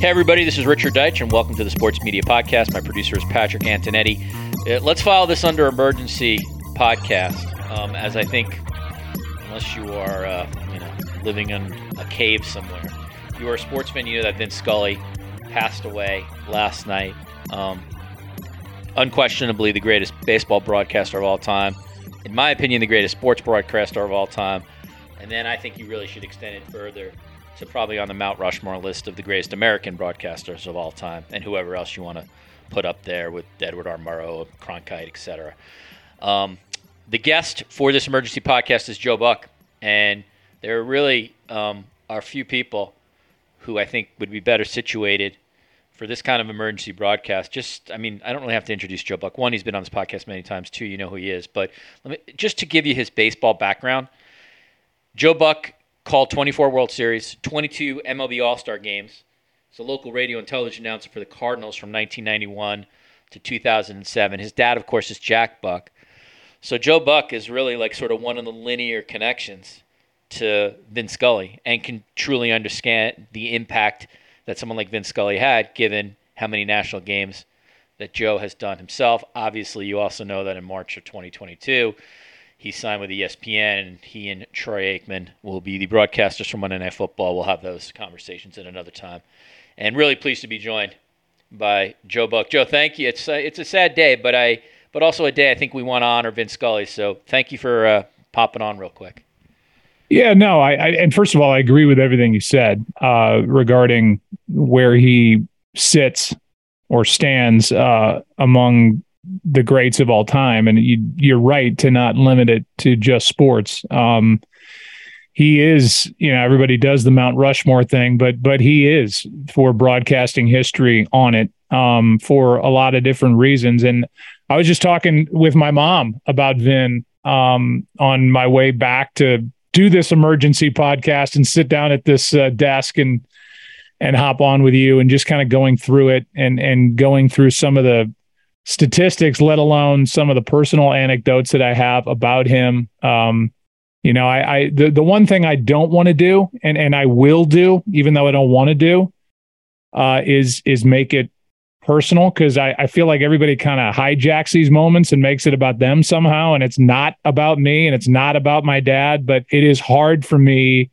Hey, everybody, this is Richard Deitch, and welcome to the Sports Media Podcast. My producer is Patrick Antonetti. Let's file this under emergency podcast, as I think, unless you are living in a cave somewhere, you are a sportsman, you know that Vince Scully passed away last night. Unquestionably the greatest baseball broadcaster of all time. In my opinion, the greatest sports broadcaster of all time. And then I think you really should extend it further. So probably on the Mount Rushmore list of the greatest American broadcasters of all time, and whoever else you want to put up there with Edward R. Murrow, Cronkite, etc. The guest for this emergency podcast is Joe Buck, and there really are few people who I think would be better situated for this kind of emergency broadcast. I don't really have to introduce Joe Buck. One, he's been on this podcast many times. Two, you know who he is. But just to give you his baseball background, Joe Buck called 24 World Series, 22 MLB All-Star Games. He's a local radio and television announcer for the Cardinals from 1991 to 2007. His dad, of course, is Jack Buck. So Joe Buck is really like sort of one of the linear connections to Vince Scully and can truly understand the impact that someone like Vince Scully had, given how many national games that Joe has done himself. Obviously, you also know that in March of 2022, he signed with ESPN, and he and Troy Aikman will be the broadcasters from Monday Night Football. We'll have those conversations at another time. And really pleased to be joined by Joe Buck. Joe, thank you. It's a sad day, but also a day I think we want to honor Vince Scully. So thank you for popping on real quick. Yeah, no. And first of all, I agree with everything you said regarding where he sits or stands among the greats of all time. And you're right to not limit it to just sports. He is, everybody does the Mount Rushmore thing, but he is for broadcasting history on it, for a lot of different reasons. And I was just talking with my mom about Vin, on my way back to do this emergency podcast and sit down at this desk and hop on with you, and just kind of going through it and going through some of the statistics, let alone some of the personal anecdotes that I have about him. The one thing I don't want to do, and I will do, even though I don't want to do, is make it personal, because I feel like everybody kind of hijacks these moments and makes it about them somehow. And it's not about me, and it's not about my dad, but it is hard for me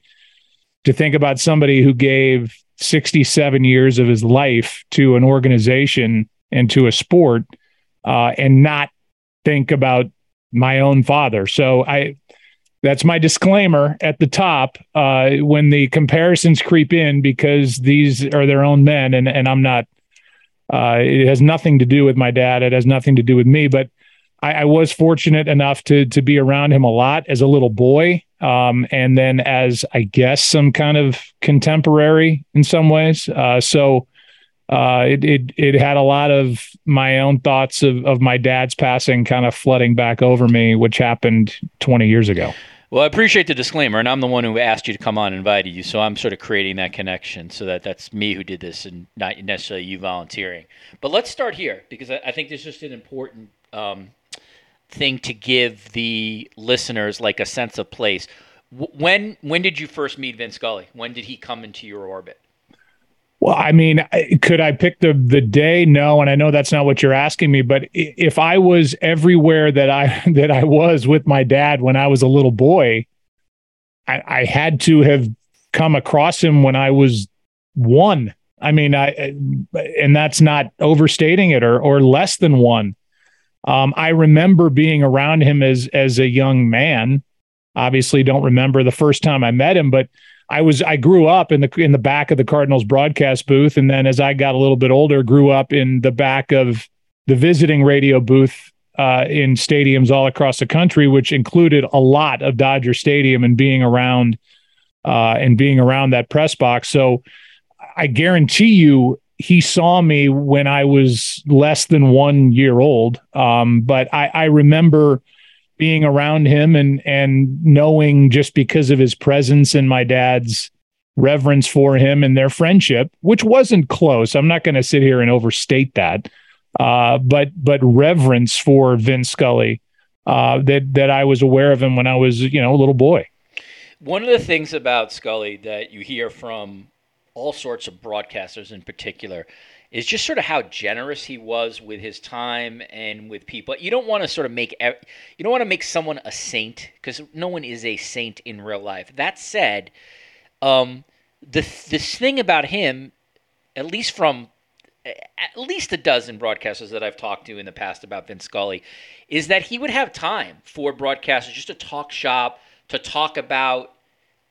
to think about somebody who gave 67 years of his life to an organization and to a sport, and not think about my own father. So that's my disclaimer at the top, when the comparisons creep in, because these are their own men, and I'm not, it has nothing to do with my dad. It has nothing to do with me, but I was fortunate enough to be around him a lot as a little boy. And then as, I guess, some kind of contemporary in some ways. It had a lot of my own thoughts of my dad's passing kind of flooding back over me, which happened 20 years ago. Well, I appreciate the disclaimer, and I'm the one who asked you to come on and invited you, so I'm sort of creating that connection so that's me who did this and not necessarily you volunteering. But let's start here, because I think there's just an important thing to give the listeners, like, a sense of place. When did you first meet Vince Scully? When did he come into your orbit? Well, could I pick the day? No, and I know that's not what you're asking me, but if I was everywhere that I was with my dad when I was a little boy, I had to have come across him when I was one. And that's not overstating it or less than one. I remember being around him as a young man. Obviously, don't remember the first time I met him, but I grew up in the back of the Cardinals broadcast booth, and then as I got a little bit older, grew up in the back of the visiting radio booth in stadiums all across the country, which included a lot of Dodger Stadium and being around that press box. So I guarantee you he saw me when I was less than 1 year old. But I remember being around him and knowing, just because of his presence and my dad's reverence for him and their friendship, which wasn't close. I'm not going to sit here and overstate that. But reverence for Vince Scully, that I was aware of him when I was, a little boy. One of the things about Scully that you hear from all sorts of broadcasters in particular is just sort of how generous he was with his time and with people. You don't want to make someone a saint, because no one is a saint in real life. That said, this thing about him, at least a dozen broadcasters that I've talked to in the past about Vince Scully, is that he would have time for broadcasters just to talk shop, to talk about,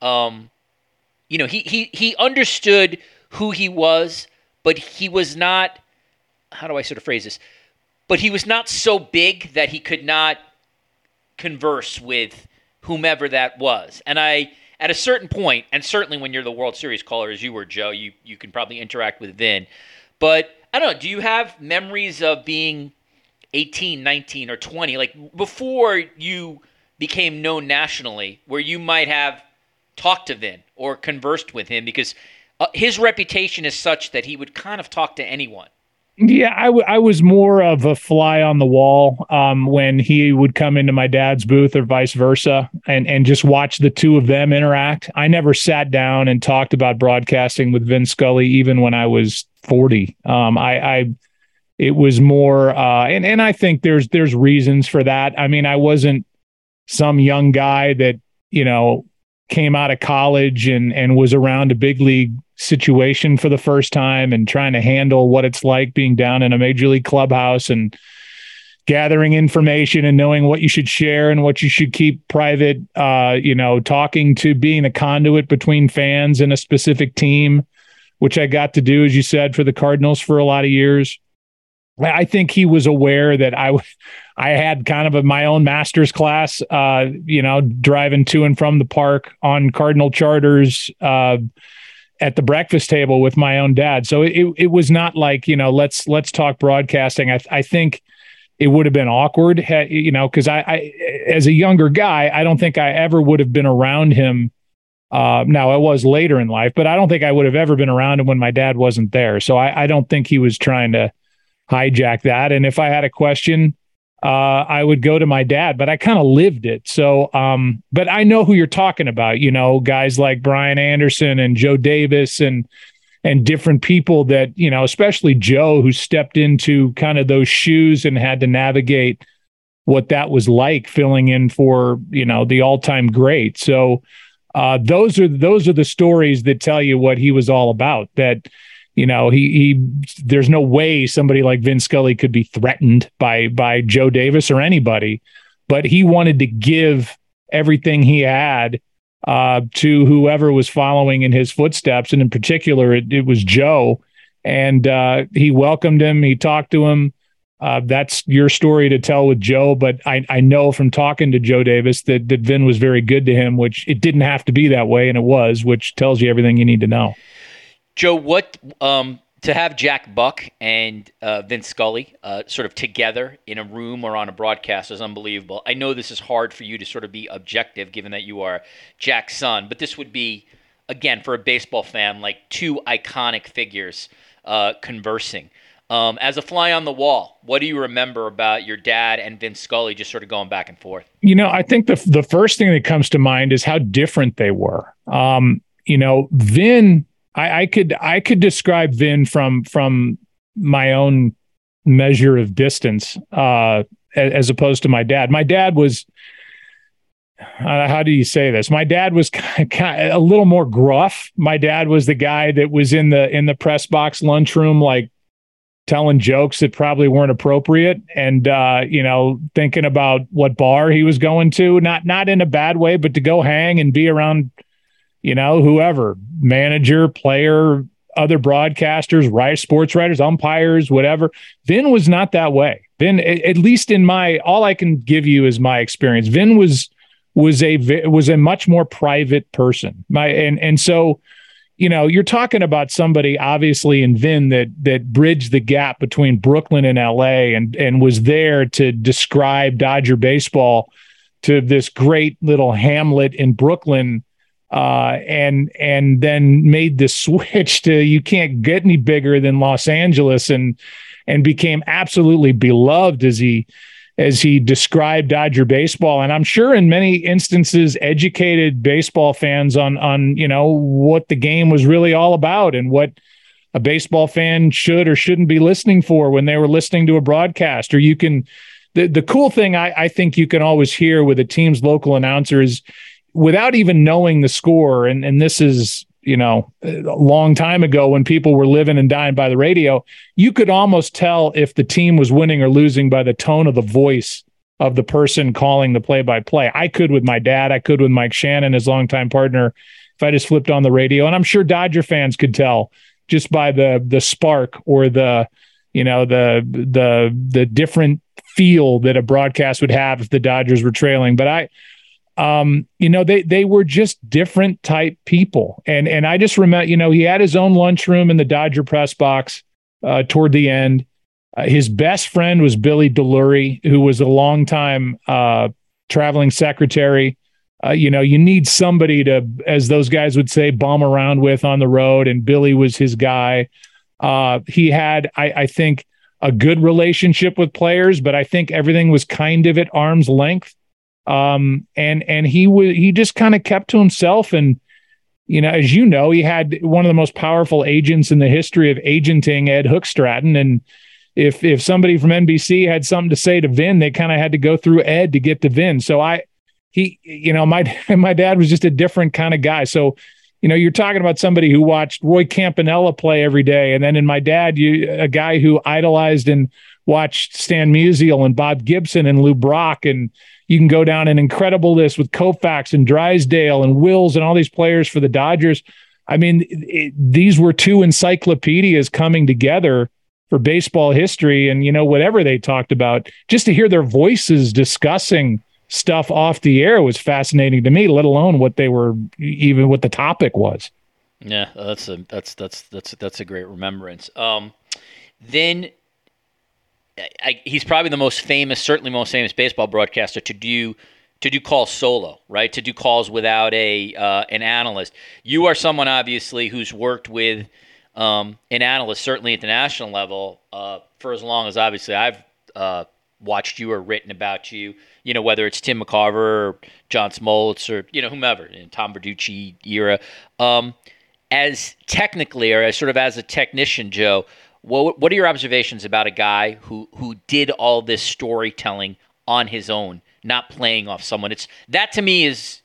he understood who he was, but he was not, how do I sort of phrase this? But he was not so big that he could not converse with whomever that was. And at a certain point, and certainly when you're the World Series caller, as you were, Joe, you can probably interact with Vin. But I don't know, do you have memories of being 18, 19, or 20, like before you became known nationally, where you might have talked to Vin or conversed with him? Because his reputation is such that he would kind of talk to anyone. Yeah, I was more of a fly on the wall when he would come into my dad's booth or vice versa and just watch the two of them interact. I never sat down and talked about broadcasting with Vince Scully, even when I was 40. It was more, and I think there's reasons for that. I mean, I wasn't some young guy that, came out of college and was around a big league situation for the first time and trying to handle what it's like being down in a major league clubhouse and gathering information and knowing what you should share and what you should keep private, talking to, being a conduit between fans and a specific team, which I got to do, as you said, for the Cardinals for a lot of years. I think he was aware that I had kind of my own master's class, driving to and from the park on Cardinal charters at the breakfast table with my own dad. So it was not like, let's talk broadcasting. I think it would have been awkward, because I as a younger guy, I don't think I ever would have been around him. Now, I was later in life, but I don't think I would have ever been around him when my dad wasn't there. So I don't think he was trying to hijack that. And if I had a question, I would go to my dad, but I kind of lived it. So, but I know who you're talking about, guys like Brian Anderson and Joe Davis and different people that, especially Joe, who stepped into kind of those shoes and had to navigate what that was like, filling in for, the all-time great. So, those are the stories that tell you what he was all about, that, he there's no way somebody like Vince Scully could be threatened by Joe Davis or anybody, but he wanted to give everything he had to whoever was following in his footsteps. And in particular, it was Joe, and he welcomed him. He talked to him. That's your story to tell with Joe. But I know from talking to Joe Davis that Vin was very good to him, which it didn't have to be that way. And it was, which tells you everything you need to know. Joe, what to have Jack Buck and Vince Scully sort of together in a room or on a broadcast is unbelievable. I know this is hard for you to sort of be objective, given that you are Jack's son, but this would be, again, for a baseball fan, like two iconic figures conversing. As a fly on the wall, what do you remember about your dad and Vince Scully just sort of going back and forth? I think the first thing that comes to mind is how different they were. Vin... I could describe Vin from my own measure of distance as opposed to my dad. My dad was, how do you say this? My dad was kind of a little more gruff. My dad was the guy that was in the press box lunchroom, like telling jokes that probably weren't appropriate, and thinking about what bar he was going to. Not in a bad way, but to go hang and be around. Whoever, manager, player, other broadcasters, sports writers, umpires, whatever. Vin was not that way. Vin, at least in my, all I can give you is my experience. Vin was a much more private person. So, you know, you're talking about somebody obviously in Vin that bridged the gap between Brooklyn and LA and was there to describe Dodger baseball to this great little hamlet in Brooklyn, and then made the switch to you can't get any bigger than Los Angeles, and became absolutely beloved as he described Dodger baseball. And I'm sure in many instances educated baseball fans on you know, what the game was really all about and what a baseball fan should or shouldn't be listening for when they were listening to a broadcast. Or you can, the cool thing I think you can always hear with a team's local announcer is, without even knowing the score, and this is, you know, a long time ago when people were living and dying by the radio, you could almost tell if the team was winning or losing by the tone of the voice of the person calling the play-by-play. I could with my dad. I could with Mike Shannon, his longtime partner, if I just flipped on the radio. And I'm sure Dodger fans could tell just by the spark or the, you know, the different feel that a broadcast would have if the Dodgers were trailing. But you know, they were just different type people. And I just remember, you know, he had his own lunchroom in the Dodger press box toward the end. His best friend was Billy DeLury, who was a longtime traveling secretary. You know, you need somebody to, as those guys would say, bum around with on the road. And Billy was his guy. He had, I think, a good relationship with players, but I think everything was kind of at arm's length. And he just kind of kept to himself. And, you know, as you know, he had one of the most powerful agents in the history of agenting, Ed Hookstratton. And if somebody from NBC had something to say to Vin, they kind of had to go through Ed to get to Vin. So you know, my dad was just a different kind of guy. So, you know, you're talking about somebody who watched Roy Campanella play every day. And then in my dad, a guy who idolized and watched Stan Musial and Bob Gibson and Lou Brock, and you can go down an incredible list with Koufax and Drysdale and Wills and all these players for the Dodgers. I mean, these were two encyclopedias coming together for baseball history, and, you know, whatever they talked about, just to hear their voices discussing stuff off the air was fascinating to me, let alone what the topic was. Yeah, that's a great remembrance. Then he's probably the most famous, certainly most famous baseball broadcaster to do calls solo, right? To do calls without an analyst. You are someone obviously who's worked with an analyst, certainly at the national level, for as long as obviously I've watched you or written about you. You know, whether it's Tim McCarver or John Smoltz or, you know, whomever in Tom Verducci era, as technically or as sort of as a technician, Joe. What are your observations about a guy who did all this storytelling on his own, not playing off someone? That to me is,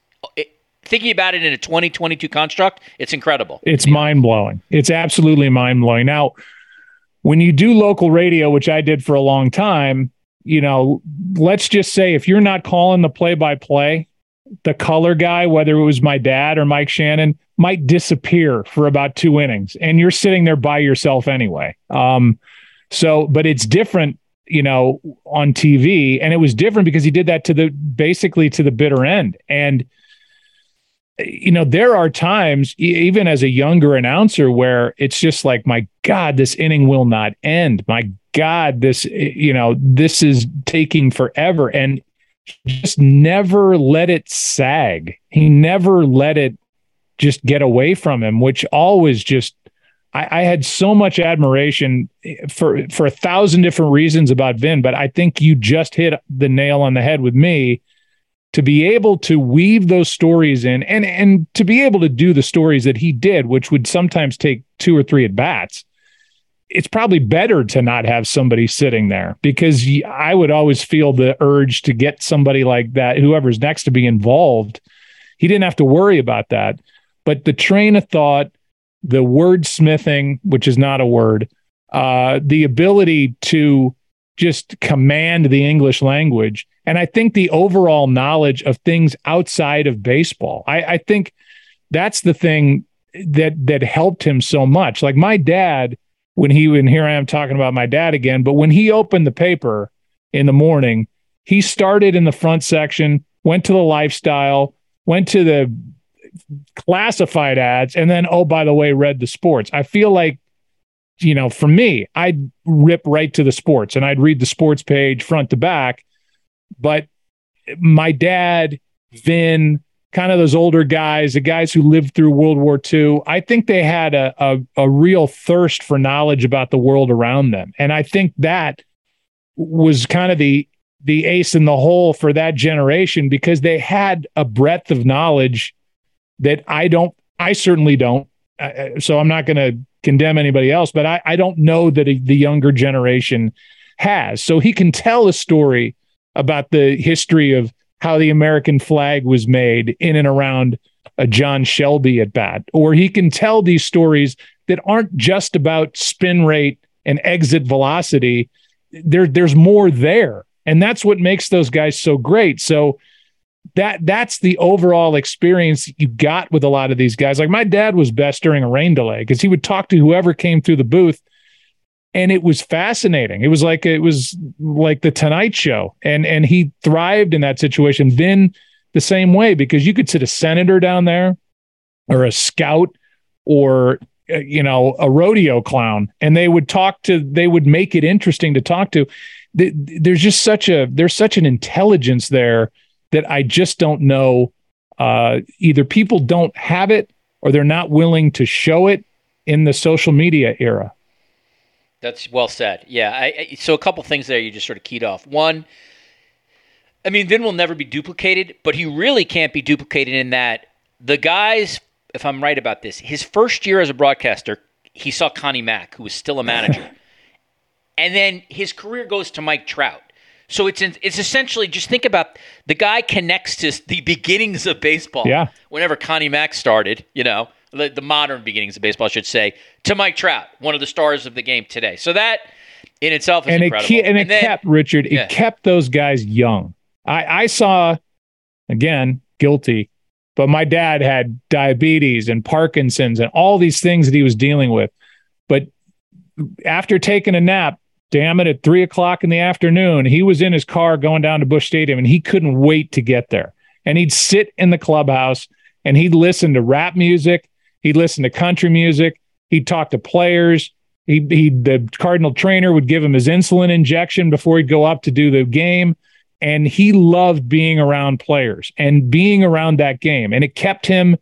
thinking about it in a 2022 construct, it's incredible. It's mind-blowing. It's absolutely mind-blowing. Now, when you do local radio, which I did for a long time, you know, let's just say if you're not calling the play-by-play, the color guy, whether it was my dad or Mike Shannon, might disappear for about two innings, and you're sitting there by yourself anyway. But it's different, you know, on TV, and it was different because he did that to the bitter end. And, you know, there are times, even as a younger announcer, where it's just like, my God, this inning will not end. My God, this, you know, this is taking forever. And just never let it sag. He never let it just get away from him, which always just, I had so much admiration for 1,000 different reasons about Vin, but I think you just hit the nail on the head with me, to be able to weave those stories in and to be able to do the stories that he did, which would sometimes take two or three at bats. It's probably better to not have somebody sitting there, because I would always feel the urge to get somebody like that, whoever's next, to be involved. He didn't have to worry about that. But the train of thought, the wordsmithing, which is not a word, the ability to just command the English language, and I think the overall knowledge of things outside of baseball. I think that's the thing that helped him so much. Like my dad, when he, and here I am talking about my dad again, but when he opened the paper in the morning. He started in the front section, went to the lifestyle, went to the classified ads, and then, oh, by the way, read the sports. I feel like, you know, for me, I'd rip right to the sports and I'd read the sports page front to back. But my dad, Vin, kind of those older guys, the guys who lived through World War II, I think they had a real thirst for knowledge about the world around them. And I think that was kind of the ace in the hole for that generation, because they had a breadth of knowledge that I certainly don't. So I'm not going to condemn anybody else, but I don't know that the younger generation has. So he can tell a story about the history of how the American flag was made in and around a John Shelby at bat, or he can tell these stories that aren't just about spin rate and exit velocity. There's more there. And that's what makes those guys so great. So that's the overall experience you got with a lot of these guys. Like, my dad was best during a rain delay because he would talk to whoever came through the booth, and it was fascinating. It was like the Tonight Show, and he thrived in that situation. Vin, the same way, because you could sit a senator down there or a scout or, you know, a rodeo clown, and they would make it interesting to talk to. There's such an intelligence there that I just don't know. Either people don't have it, or they're not willing to show it in the social media era. That's well said. Yeah. So a couple things there you just sort of keyed off. One, I mean, Vin will never be duplicated, but he really can't be duplicated in that the guys, if I'm right about this, his first year as a broadcaster, he saw Connie Mack, who was still a manager. And then his career goes to Mike Trout. So it's essentially, just think about, the guy connects to the beginnings of baseball. Yeah. Whenever Connie Mack started, you know, the modern beginnings of baseball, I should say, to Mike Trout, one of the stars of the game today. So that in itself is incredible. It kept those guys young. I saw, again, guilty, but my dad had diabetes and Parkinson's and all these things that he was dealing with. But after taking a nap, damn it, at 3:00 in the afternoon, he was in his car going down to Busch Stadium, and he couldn't wait to get there. And he'd sit in the clubhouse and he'd listen to rap music. He'd listen to country music. He'd talk to players. The Cardinal trainer would give him his insulin injection before he'd go up to do the game. And he loved being around players and being around that game. And it kept him,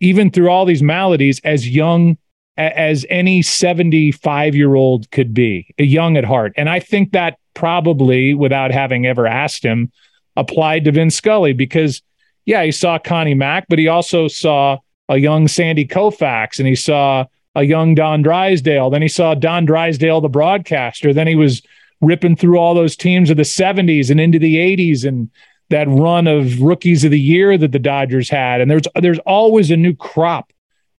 even through all these maladies, as young as any 75-year-old could be, young at heart. And I think that probably, without having ever asked him, applied to Vince Scully, because, yeah, he saw Connie Mack, but he also saw a young Sandy Koufax, and he saw a young Don Drysdale. Then he saw Don Drysdale, the broadcaster. Then he was ripping through all those teams of the 70s and into the 80s, and that run of rookies of the year that the Dodgers had. And there's always a new crop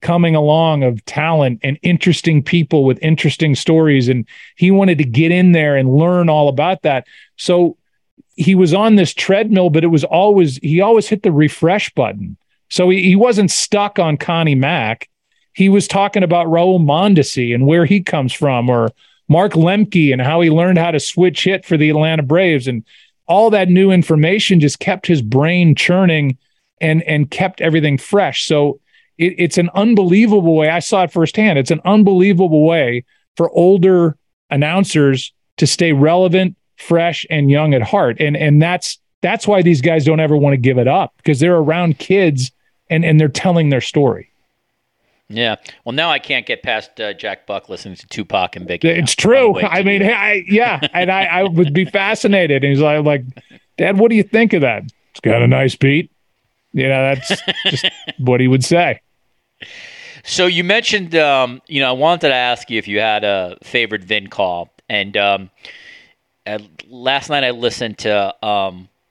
coming along of talent and interesting people with interesting stories. And he wanted to get in there and learn all about that. So he was on this treadmill, but he always hit the refresh button. So he wasn't stuck on Connie Mack. He was talking about Raul Mondesi and where he comes from, or Mark Lemke and how he learned how to switch hit for the Atlanta Braves. And all that new information just kept his brain churning and kept everything fresh. So it's an unbelievable way. I saw it firsthand. It's an unbelievable way for older announcers to stay relevant, fresh, and young at heart. And that's why these guys don't ever want to give it up, because they're around kids and they're telling their story. Yeah. Well, now I can't get past Jack Buck listening to Tupac and Biggie. It's true. I mean, and I would be fascinated. And he's like, Dad, what do you think of that? It's got a nice beat. You know, that's just what he would say. So you mentioned, you know, I wanted to ask you if you had a favorite Vin call. And last night I listened to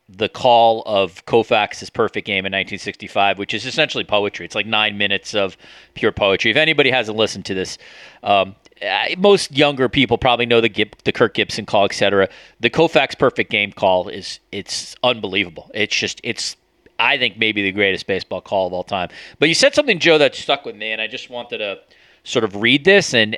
the call of Koufax's perfect game in 1965, which is essentially poetry. It's like 9 minutes of pure poetry. If anybody hasn't listened to this, most younger people probably know the Kirk Gibson call, et cetera. The Koufax perfect game call it's unbelievable. It's I think maybe the greatest baseball call of all time. But you said something, Joe, that stuck with me, and I just wanted to sort of read this and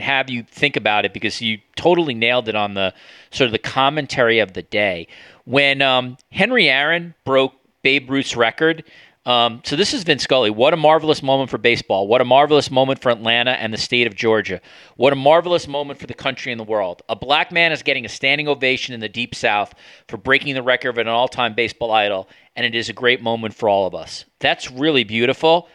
have you think about it, because you totally nailed it on the sort of the commentary of the day. When Henry Aaron broke Babe Ruth's record, so this is Vince Scully. What a marvelous moment for baseball. What a marvelous moment for Atlanta and the state of Georgia. What a marvelous moment for the country and the world. A black man is getting a standing ovation in the Deep South for breaking the record of an all-time baseball idol, and it is a great moment for all of us. That's really beautiful.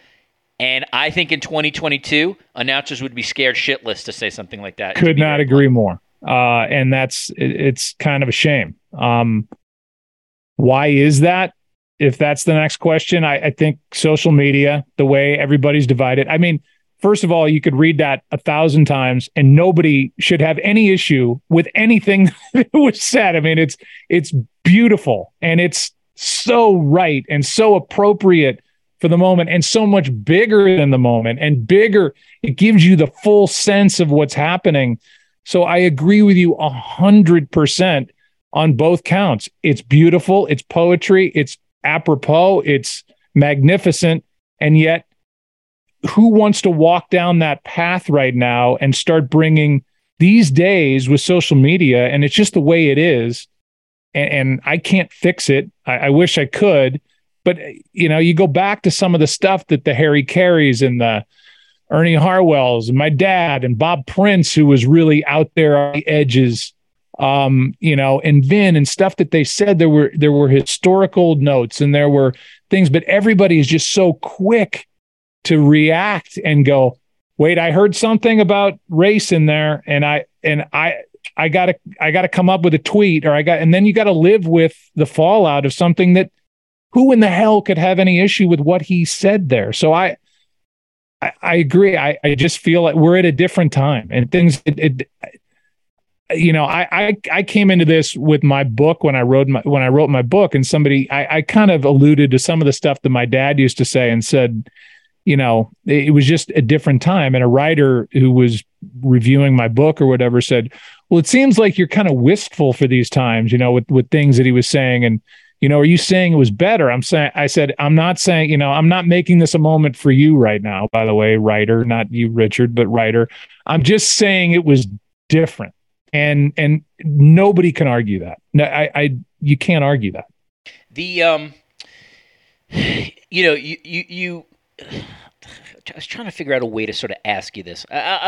And I think in 2022, announcers would be scared shitless to say something like that. Could not agree more. And it's kind of a shame. Why is that? If that's the next question, I think social media, the way everybody's divided. I mean, first of all, you could read that 1,000 times and nobody should have any issue with anything that was said. I mean, it's beautiful and it's so right and so appropriate for the moment and so much bigger than the moment and bigger. It gives you the full sense of what's happening. So I agree with you 100% on both counts. It's beautiful. It's poetry. It's apropos. It's magnificent. And yet who wants to walk down that path right now and start bringing these days with social media? And it's just the way it is. And I can't fix it. I wish I could, but you know, you go back to some of the stuff that the Harry Careys and the Ernie Harwells and my dad and Bob Prince, who was really out there on the edges, you know, and Vin and stuff that they said. There were historical notes and there were things, but everybody is just so quick to react and go, wait, I heard something about race in there. And I gotta come up with a tweet and then you got to live with the fallout of something that who in the hell could have any issue with what he said there. So I agree. I just feel like we're at a different time and things. I came into this with my book when I wrote my book, and somebody I kind of alluded to some of the stuff that my dad used to say and said, you know, it was just a different time. And a writer who was reviewing my book or whatever said, well, it seems like you're kind of wistful for these times, you know, with things that he was saying. And, you know, are you saying it was better? I said, I'm not saying, you know, I'm not making this a moment for you right now, by the way, writer, not you, Richard, but writer. I'm just saying it was different. And nobody can argue that. No, you can't argue that. I was trying to figure out a way to sort of ask you this.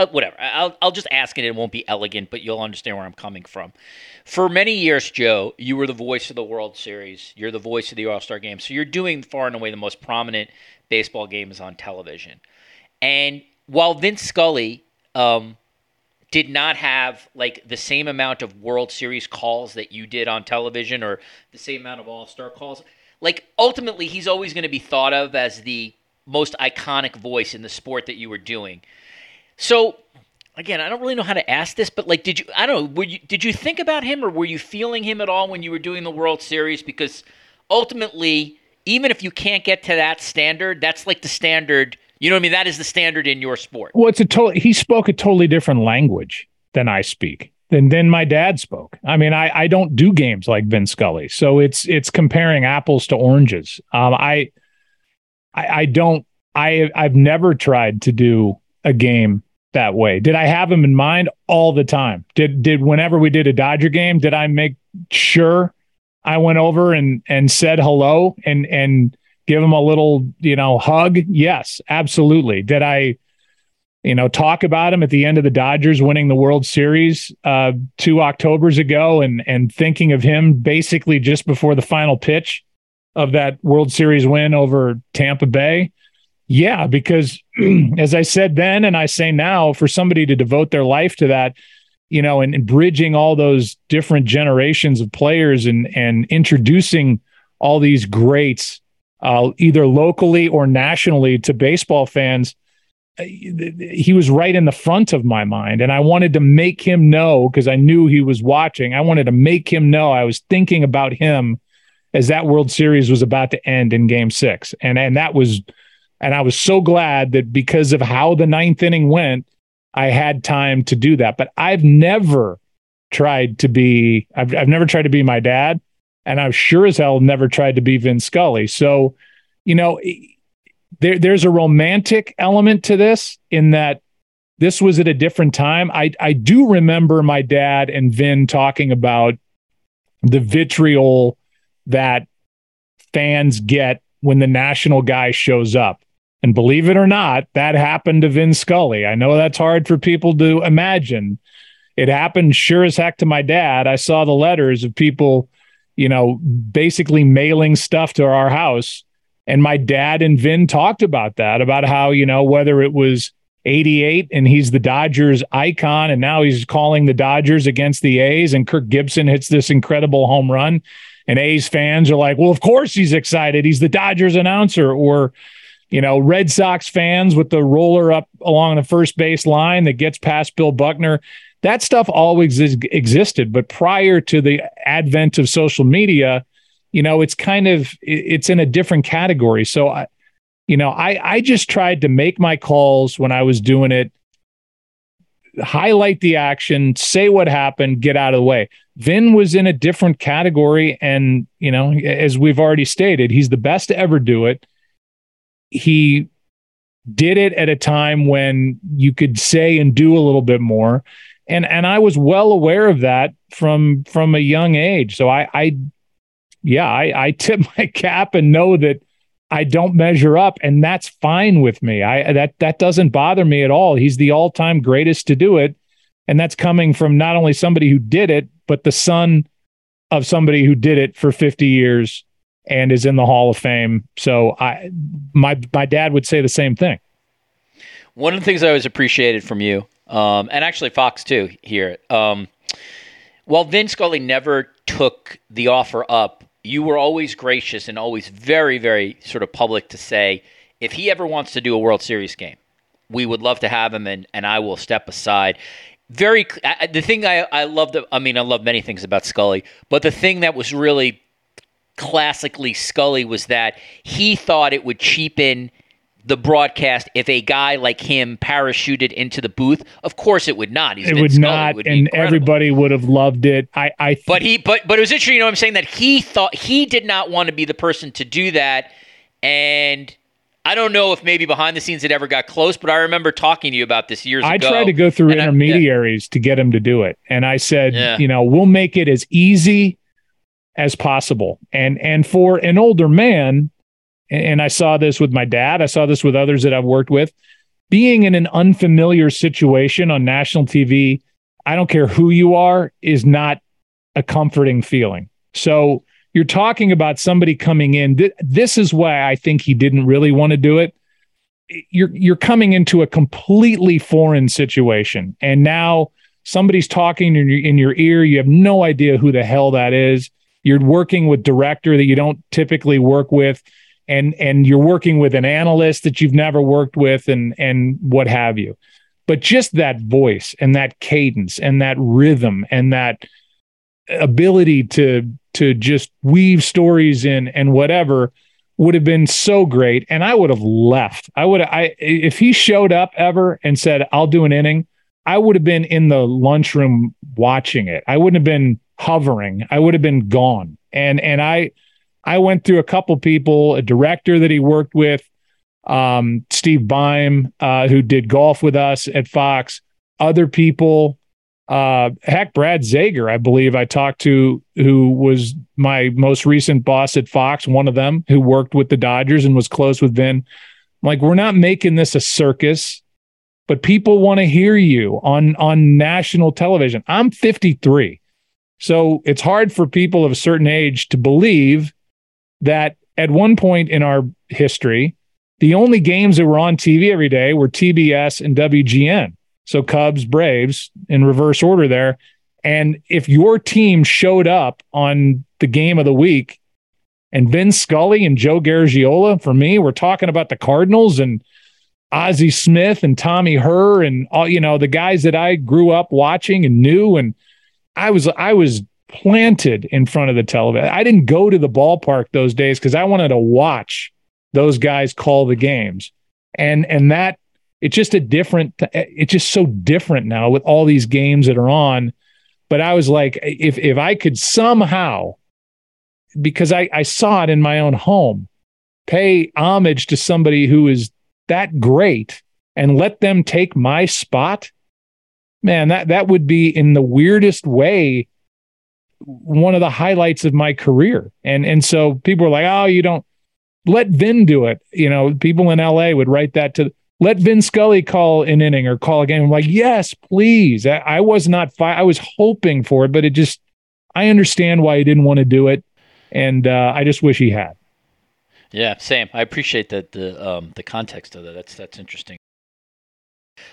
Whatever. I'll just ask it. It won't be elegant, but you'll understand where I'm coming from. For many years, Joe, you were the voice of the World Series. You're the voice of the All-Star Game. So you're doing far and away the most prominent baseball games on television. And while Vince Scully, did not have like the same amount of World Series calls that you did on television or the same amount of All-Star calls. Like ultimately he's always going to be thought of as the most iconic voice in the sport that you were doing. So again, I don't really know how to ask this, but like, did you think about him or were you feeling him at all when you were doing the World Series? Because ultimately, even if you can't get to that standard, that's like the standard. You know what I mean? That is the standard in your sport. Well, he spoke a totally different language than I speak, than my dad spoke. I mean, I don't do games like Vince Scully, so it's comparing apples to oranges. I've never tried to do a game that way. Did I have him in mind all the time? Did whenever we did a Dodger game, did I make sure I went over and said hello and give him a little, you know, hug? Yes, absolutely. Did I, you know, talk about him at the end of the Dodgers winning the World Series 2 Octobers ago and thinking of him basically just before the final pitch of that World Series win over Tampa Bay? Yeah, because as I said then and I say now, for somebody to devote their life to that, you know, and bridging all those different generations of players and introducing all these greats, either locally or nationally, to baseball fans, he was right in the front of my mind. And I wanted to make him know, because I knew he was watching. I wanted to make him know I was thinking about him as that World Series was about to end in Game 6. And I was so glad that because of how the ninth inning went, I had time to do that. But I've never tried to be my dad. And I've sure as hell never tried to be Vince Scully. So, you know, there's a romantic element to this in that this was at a different time. I do remember my dad and Vin talking about the vitriol that fans get when the national guy shows up. And believe it or not, that happened to Vince Scully. I know that's hard for people to imagine. It happened sure as heck to my dad. I saw the letters of people, you know, basically mailing stuff to our house. And my dad and Vin talked about that, about how, you know, whether it was 88 and he's the Dodgers icon and now he's calling the Dodgers against the A's and Kirk Gibson hits this incredible home run and A's fans are like, well, of course he's excited. He's the Dodgers announcer. Or, you know, Red Sox fans with the roller up along the first base line that gets past Bill Buckner. That stuff always existed. But prior to the advent of social media, you know, it's kind of, it's in a different category. So I just tried to make my calls when I was doing it, highlight the action, say what happened, get out of the way. Vin was in a different category. And, you know, as we've already stated, he's the best to ever do it. He did it at a time when you could say and do a little bit more. And I was well aware of that from a young age. So I tip my cap and know that I don't measure up, and that's fine with me. That doesn't bother me at all. He's the all-time greatest to do it, and that's coming from not only somebody who did it, but the son of somebody who did it for 50 years and is in the Hall of Fame. So my dad would say the same thing. One of the things I always appreciated from you, and actually Fox too here, while Vince Scully never took the offer up, you were always gracious and always very, very sort of public to say, if he ever wants to do a World Series game, we would love to have him, and I will step aside. I love many things about Scully, but the thing that was really classically Scully was that he thought it would cheapen the broadcast if a guy like him parachuted into the booth. Of course it would not. It would not, and everybody would have loved it. But it was interesting, you know what I'm saying, that he thought he did not want to be the person to do that. And I don't know if maybe behind the scenes it ever got close, but I remember talking to you about this years ago. I tried to go through intermediaries to get him to do it. And I said, you know, we'll make it as easy as possible. And for an older man, and I saw this with my dad, I saw this with others that I've worked with, being in an unfamiliar situation on national TV, I don't care who you are, is not a comforting feeling. So you're talking about somebody coming in. This is why I think he didn't really want to do it. You're coming into a completely foreign situation. And now somebody's talking in your ear. You have no idea who the hell that is. You're working with director that you don't typically work with. And you're working with an analyst that you've never worked with and what have you. But just that voice and that cadence and that rhythm and that ability to just weave stories in and whatever would have been so great. And I would have left. If he showed up ever and said, I'll do an inning, I would have been in the lunchroom watching it. I wouldn't have been hovering. I would have been gone. And I went through a couple people, a director that he worked with, Steve Bime, who did golf with us at Fox, other people, heck, Brad Zager, I believe I talked to, who was my most recent boss at Fox, one of them who worked with the Dodgers and was close with Vin. I'm like, we're not making this a circus, but people want to hear you on national television. I'm 53, so it's hard for people of a certain age to believe that at one point in our history, the only games that were on TV every day were TBS and WGN. So Cubs, Braves in reverse order there. And if your team showed up on the game of the week and Vince Scully and Joe Garagiola, for me, were talking about the Cardinals and Ozzie Smith and Tommy Herr and all, you know, the guys that I grew up watching and knew. And I was planted in front of the television. I didn't go to the ballpark those days because I wanted to watch those guys call the games. And that it's just so different now with all these games that are on. But I was like, if I could somehow, because I saw it in my own home, pay homage to somebody who is that great and let them take my spot, man, that would be, in the weirdest way, one of the highlights of my career. And so people are like, oh, you don't let Vin do it. You know, people in LA would write that to let Vince Scully call an inning or call a game. I'm like, yes, please. I was not, I was hoping for it, but it just, I understand why he didn't want to do it. And I just wish he had. Yeah, Sam, I appreciate that the context of that. That's interesting.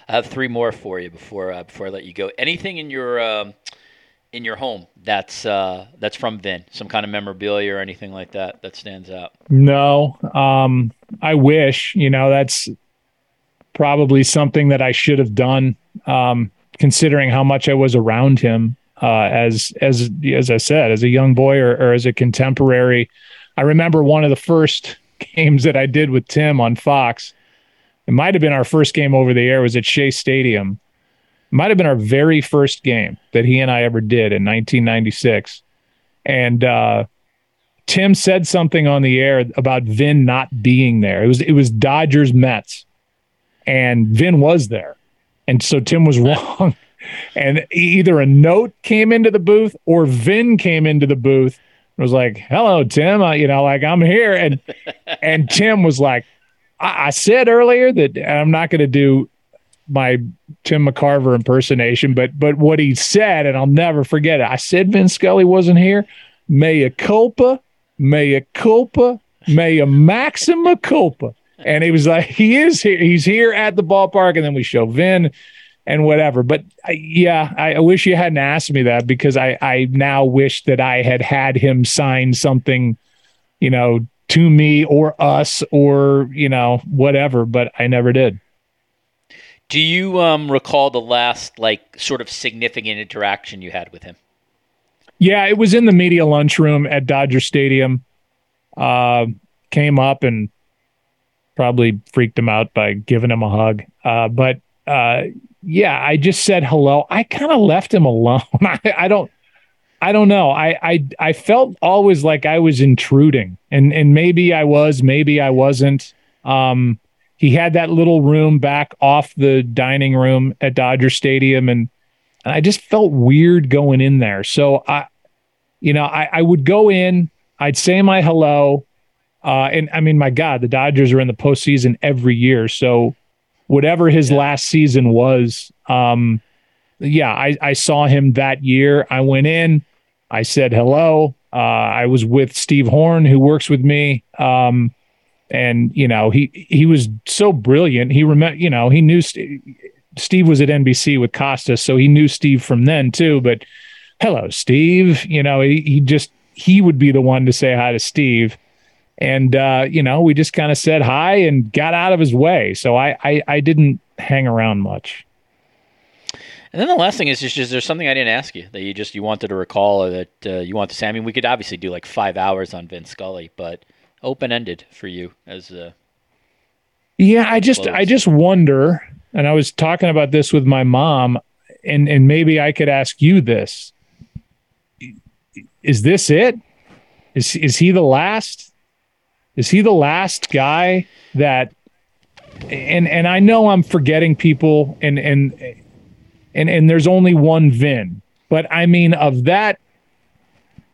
I have three more for you before I let you go. Anything in your home that's from Vin? Some kind of memorabilia or anything like that that stands out? No, I wish. You know, that's probably something that I should have done, considering how much I was around him as I said, as a young boy or as a contemporary. I remember one of the first games that I did with Tim on Fox. It might have been our first game over the air. It was at Shea Stadium. It might have been our very first game that he and I ever did in 1996. And Tim said something on the air about Vin not being there. It was Dodgers Mets, and Vin was there. And so Tim was wrong. And either a note came into the booth or Vin came into the booth. It was like, hello, Tim, I'm here. And Tim was like, I said earlier that, and I'm not going to do my Tim McCarver impersonation, but what he said, and I'll never forget it. I said Vince Scully wasn't here. Mea culpa, mea culpa, mea maxima culpa. And he was like, he is here. He's here at the ballpark. And then we show Vin and whatever. But I wish you hadn't asked me that, because I now wish that I had him sign something, you know, to me or us or, you know, whatever, but I never did. Do you recall the last, like, sort of significant interaction you had with him? Yeah, it was in the media lunchroom at Dodger Stadium. Came up and probably freaked him out by giving him a hug. Yeah, I just said hello. I kind of left him alone. I don't know. I felt always like I was intruding, and maybe I was, maybe I wasn't. He had that little room back off the dining room at Dodger Stadium, and I just felt weird going in there. So I would go in, I'd say my hello, and I mean, my God, the Dodgers are in the postseason every year, so. Whatever his last season was, I saw him that year. I went in, I said hello. I was with Steve Horn, who works with me, and you know, he was so brilliant. He he knew Steve was at NBC with Costa, so he knew Steve from then too. But hello, Steve. You know, he would be the one to say hi to Steve. And, we just kind of said hi and got out of his way. So I didn't hang around much. And then the last thing is there something I didn't ask you that you wanted to recall, or that you want to say? I mean, we could obviously do like 5 hours on Vince Scully, but open-ended for you as a... Yeah, I just wonder, and I was talking about this with my mom, and maybe I could ask you this. Is this it? Is he the last? Is he the last guy that, and I know I'm forgetting people, and there's only one Vin, but I mean, of that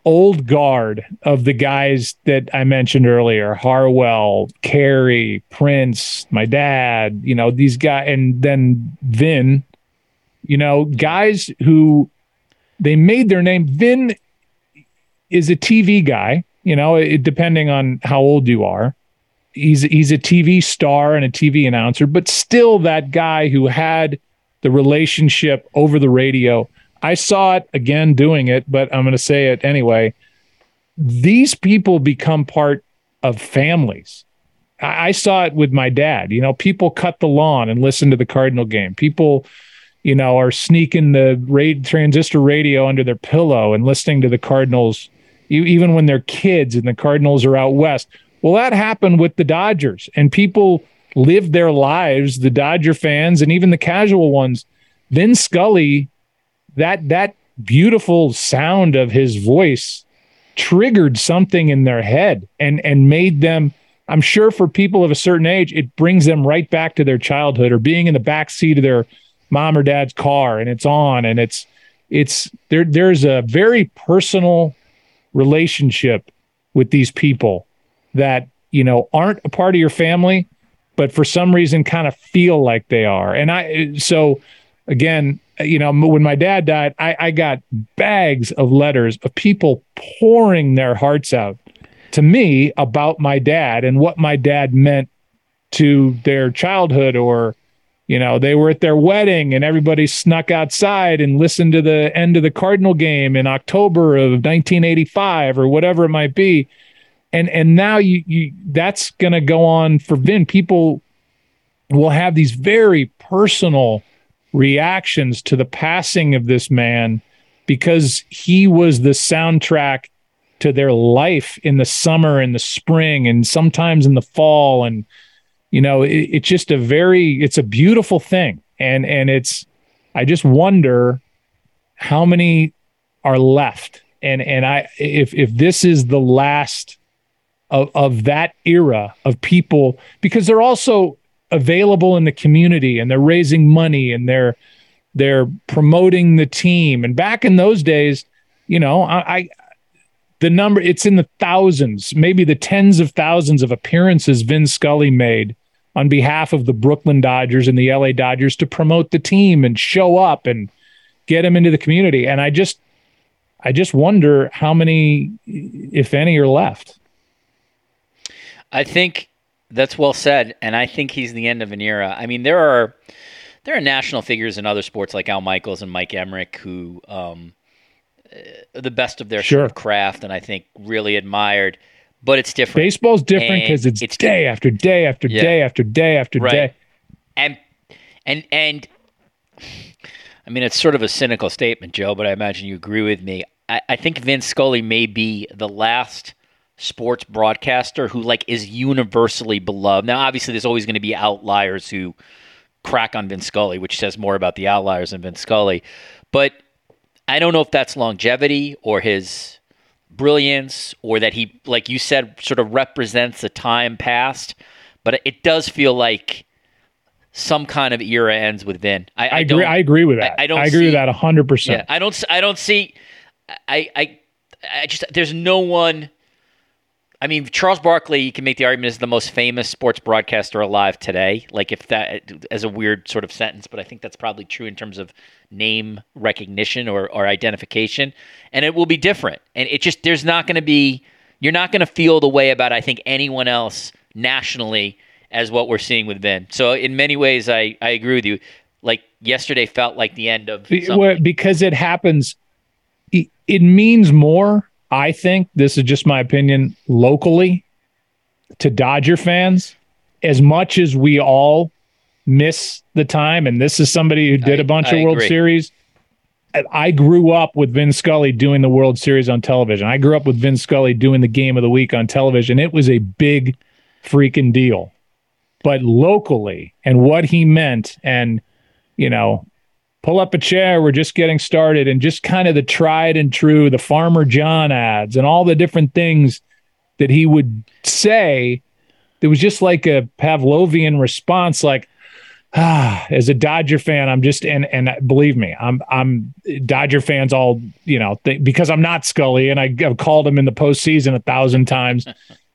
old guard of the guys that I mentioned earlier, Harwell, Carey, Prince, my dad, you know, these guys, and then Vin, you know, guys who they made their name. Vin is a TV guy. You know, depending on how old you are, he's a TV star and a TV announcer, but still that guy who had the relationship over the radio. I saw it again doing it, but I'm going to say it anyway. These people become part of families. I saw it with my dad. You know, people cut the lawn and listen to the Cardinal game. People, you know, are sneaking the transistor radio under their pillow and listening to the Cardinals. Even when they're kids and the Cardinals are out west. Well, that happened with the Dodgers, and people lived their lives, the Dodger fans and even the casual ones. Vin Scully, that beautiful sound of his voice triggered something in their head and made them I'm sure for people of a certain age, it brings them right back to their childhood or being in the backseat of their mom or dad's car, and it's on, and it's there. There's a very personal relationship with these people that, you know, aren't a part of your family, but for some reason kind of feel like they are. And so again, you know, when my dad died, I got bags of letters of people pouring their hearts out to me about my dad and what my dad meant to their childhood, or, you know, they were at their wedding and everybody snuck outside and listened to the end of the Cardinal game in October of 1985 or whatever it might be. And now you that's going to go on for Vin. People will have these very personal reactions to the passing of this man because he was the soundtrack to their life in the summer and the spring and sometimes in the fall. And, you know, it's just it's a beautiful thing. And I just wonder how many are left. And if this is the last of that era of people, because they're also available in the community and they're raising money and they're promoting the team. And back in those days, you know, the number, it's in the thousands, maybe the tens of thousands of appearances Vince Scully made on behalf of the Brooklyn Dodgers and the LA Dodgers to promote the team and show up and get him into the community. And I just wonder how many, if any, are left. I think that's well said, and I think he's the end of an era. I mean, there are national figures in other sports like Al Michaels and Mike Emmerich who are the best of their sort of craft, and I think really admired. But it's different. Baseball's different because it's day after day after day after day after day. And I mean, it's sort of a cynical statement, Joe, but I imagine you agree with me. I think Vince Scully may be the last sports broadcaster who is universally beloved. Now, obviously, there's always going to be outliers who crack on Vince Scully, which says more about the outliers than Vince Scully. But I don't know if that's longevity or his brilliance or that he, like you said, sort of represents a time past. But it does feel like some kind of era ends with Vin. I agree with that. I agree with that 100%. Yeah, I just there's no one. I mean, Charles Barkley, you can make the argument, is the most famous sports broadcaster alive today. Like, if that as a weird sort of sentence, but I think that's probably true in terms of name recognition or identification. And it will be different. And it just, there's not going to be, you're not going to feel the way about, I think, anyone else nationally as what we're seeing with Vin. So in many ways, I agree with you. Like, yesterday felt like the end of something. Because it happens, it means more, I think, this is just my opinion, locally to Dodger fans, as much as we all miss the time. And this is somebody who did a bunch of World Series. I grew up with Vin Scully doing the World Series on television. I grew up with Vin Scully doing the Game of the Week on television. It was a big freaking deal. But locally, and what he meant, and, you know, pull up a chair, we're just getting started, and just kind of the tried and true, the Farmer John ads and all the different things that he would say, there was just like a Pavlovian response, like, as a Dodger fan, I'm just, and believe me, I'm Dodger fans all, you know, because I'm not Scully, and I've called him in the postseason 1,000 times.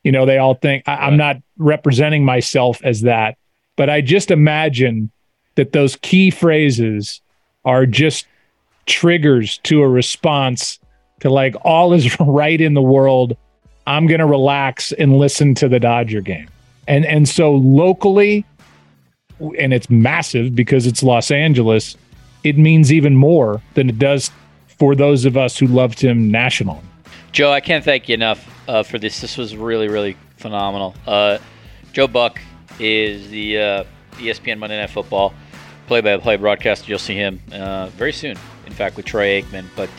You know, they all think I'm not representing myself as that, but I just imagine that those key phrases are just triggers to a response to, like, all is right in the world. I'm going to relax and listen to the Dodger game. And so locally, and it's massive because it's Los Angeles, it means even more than it does for those of us who loved him nationally. Joe, I can't thank you enough for this. This was really, really phenomenal. Joe Buck is the ESPN Monday Night Football play-by-play broadcaster. You'll see him very soon, in fact, with Troy Aikman. But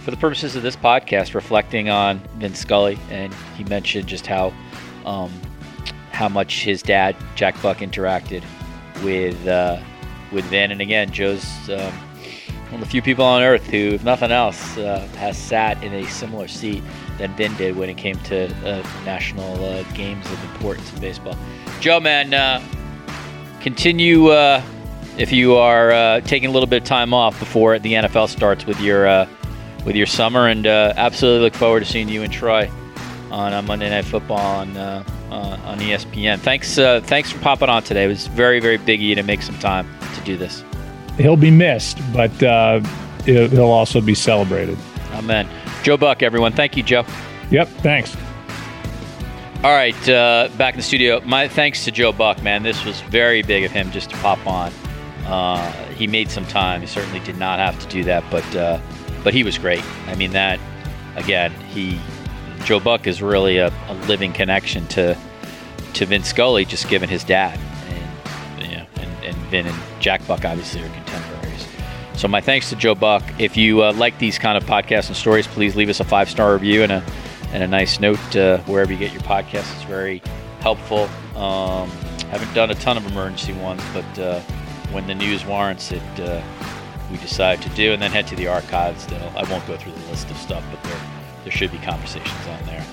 for the purposes of this podcast, reflecting on Vince Scully, and he mentioned just how much his dad, Jack Buck, interacted with Vin. And again, Joe's one of the few people on earth who, if nothing else, has sat in a similar seat than Vin did when it came to national games of importance in baseball. Joe, man, continue if you are taking a little bit of time off before the NFL starts with your summer, and absolutely look forward to seeing you and Troy on Monday Night Football on ESPN. Thanks for popping on today. It was very, very big of you to make some time to do this. He'll be missed, but he'll also be celebrated. Amen. Joe Buck, everyone. Thank you, Joe. Yep, thanks. All right, back in the studio. My thanks to Joe Buck, man. This was very big of him just to pop on. He made some time. He certainly did not have to do that, but he was great. I mean, that, again, Joe Buck is really a living connection to Vince Scully, just given his dad. And, you know, and Vin and Jack Buck obviously are contemporaries. So my thanks to Joe Buck. If you like these kind of podcasts and stories, please leave us a 5-star review and a nice note wherever you get your podcasts. It's very helpful. Haven't done a ton of emergency ones, but when the news warrants it, we decide to do. And then head to the archives. I won't go through the list of stuff, but there should be conversations on there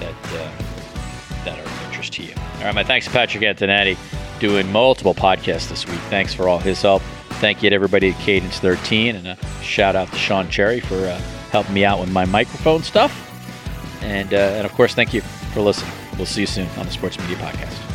that are of interest to you. All right, my thanks to Patrick Antonetti, doing multiple podcasts this week. Thanks for all his help. Thank you to everybody at Cadence 13, and a shout out to Sean Cherry for helping me out with my microphone stuff. And of course, thank you for listening. We'll see you soon on the Sports Media Podcast.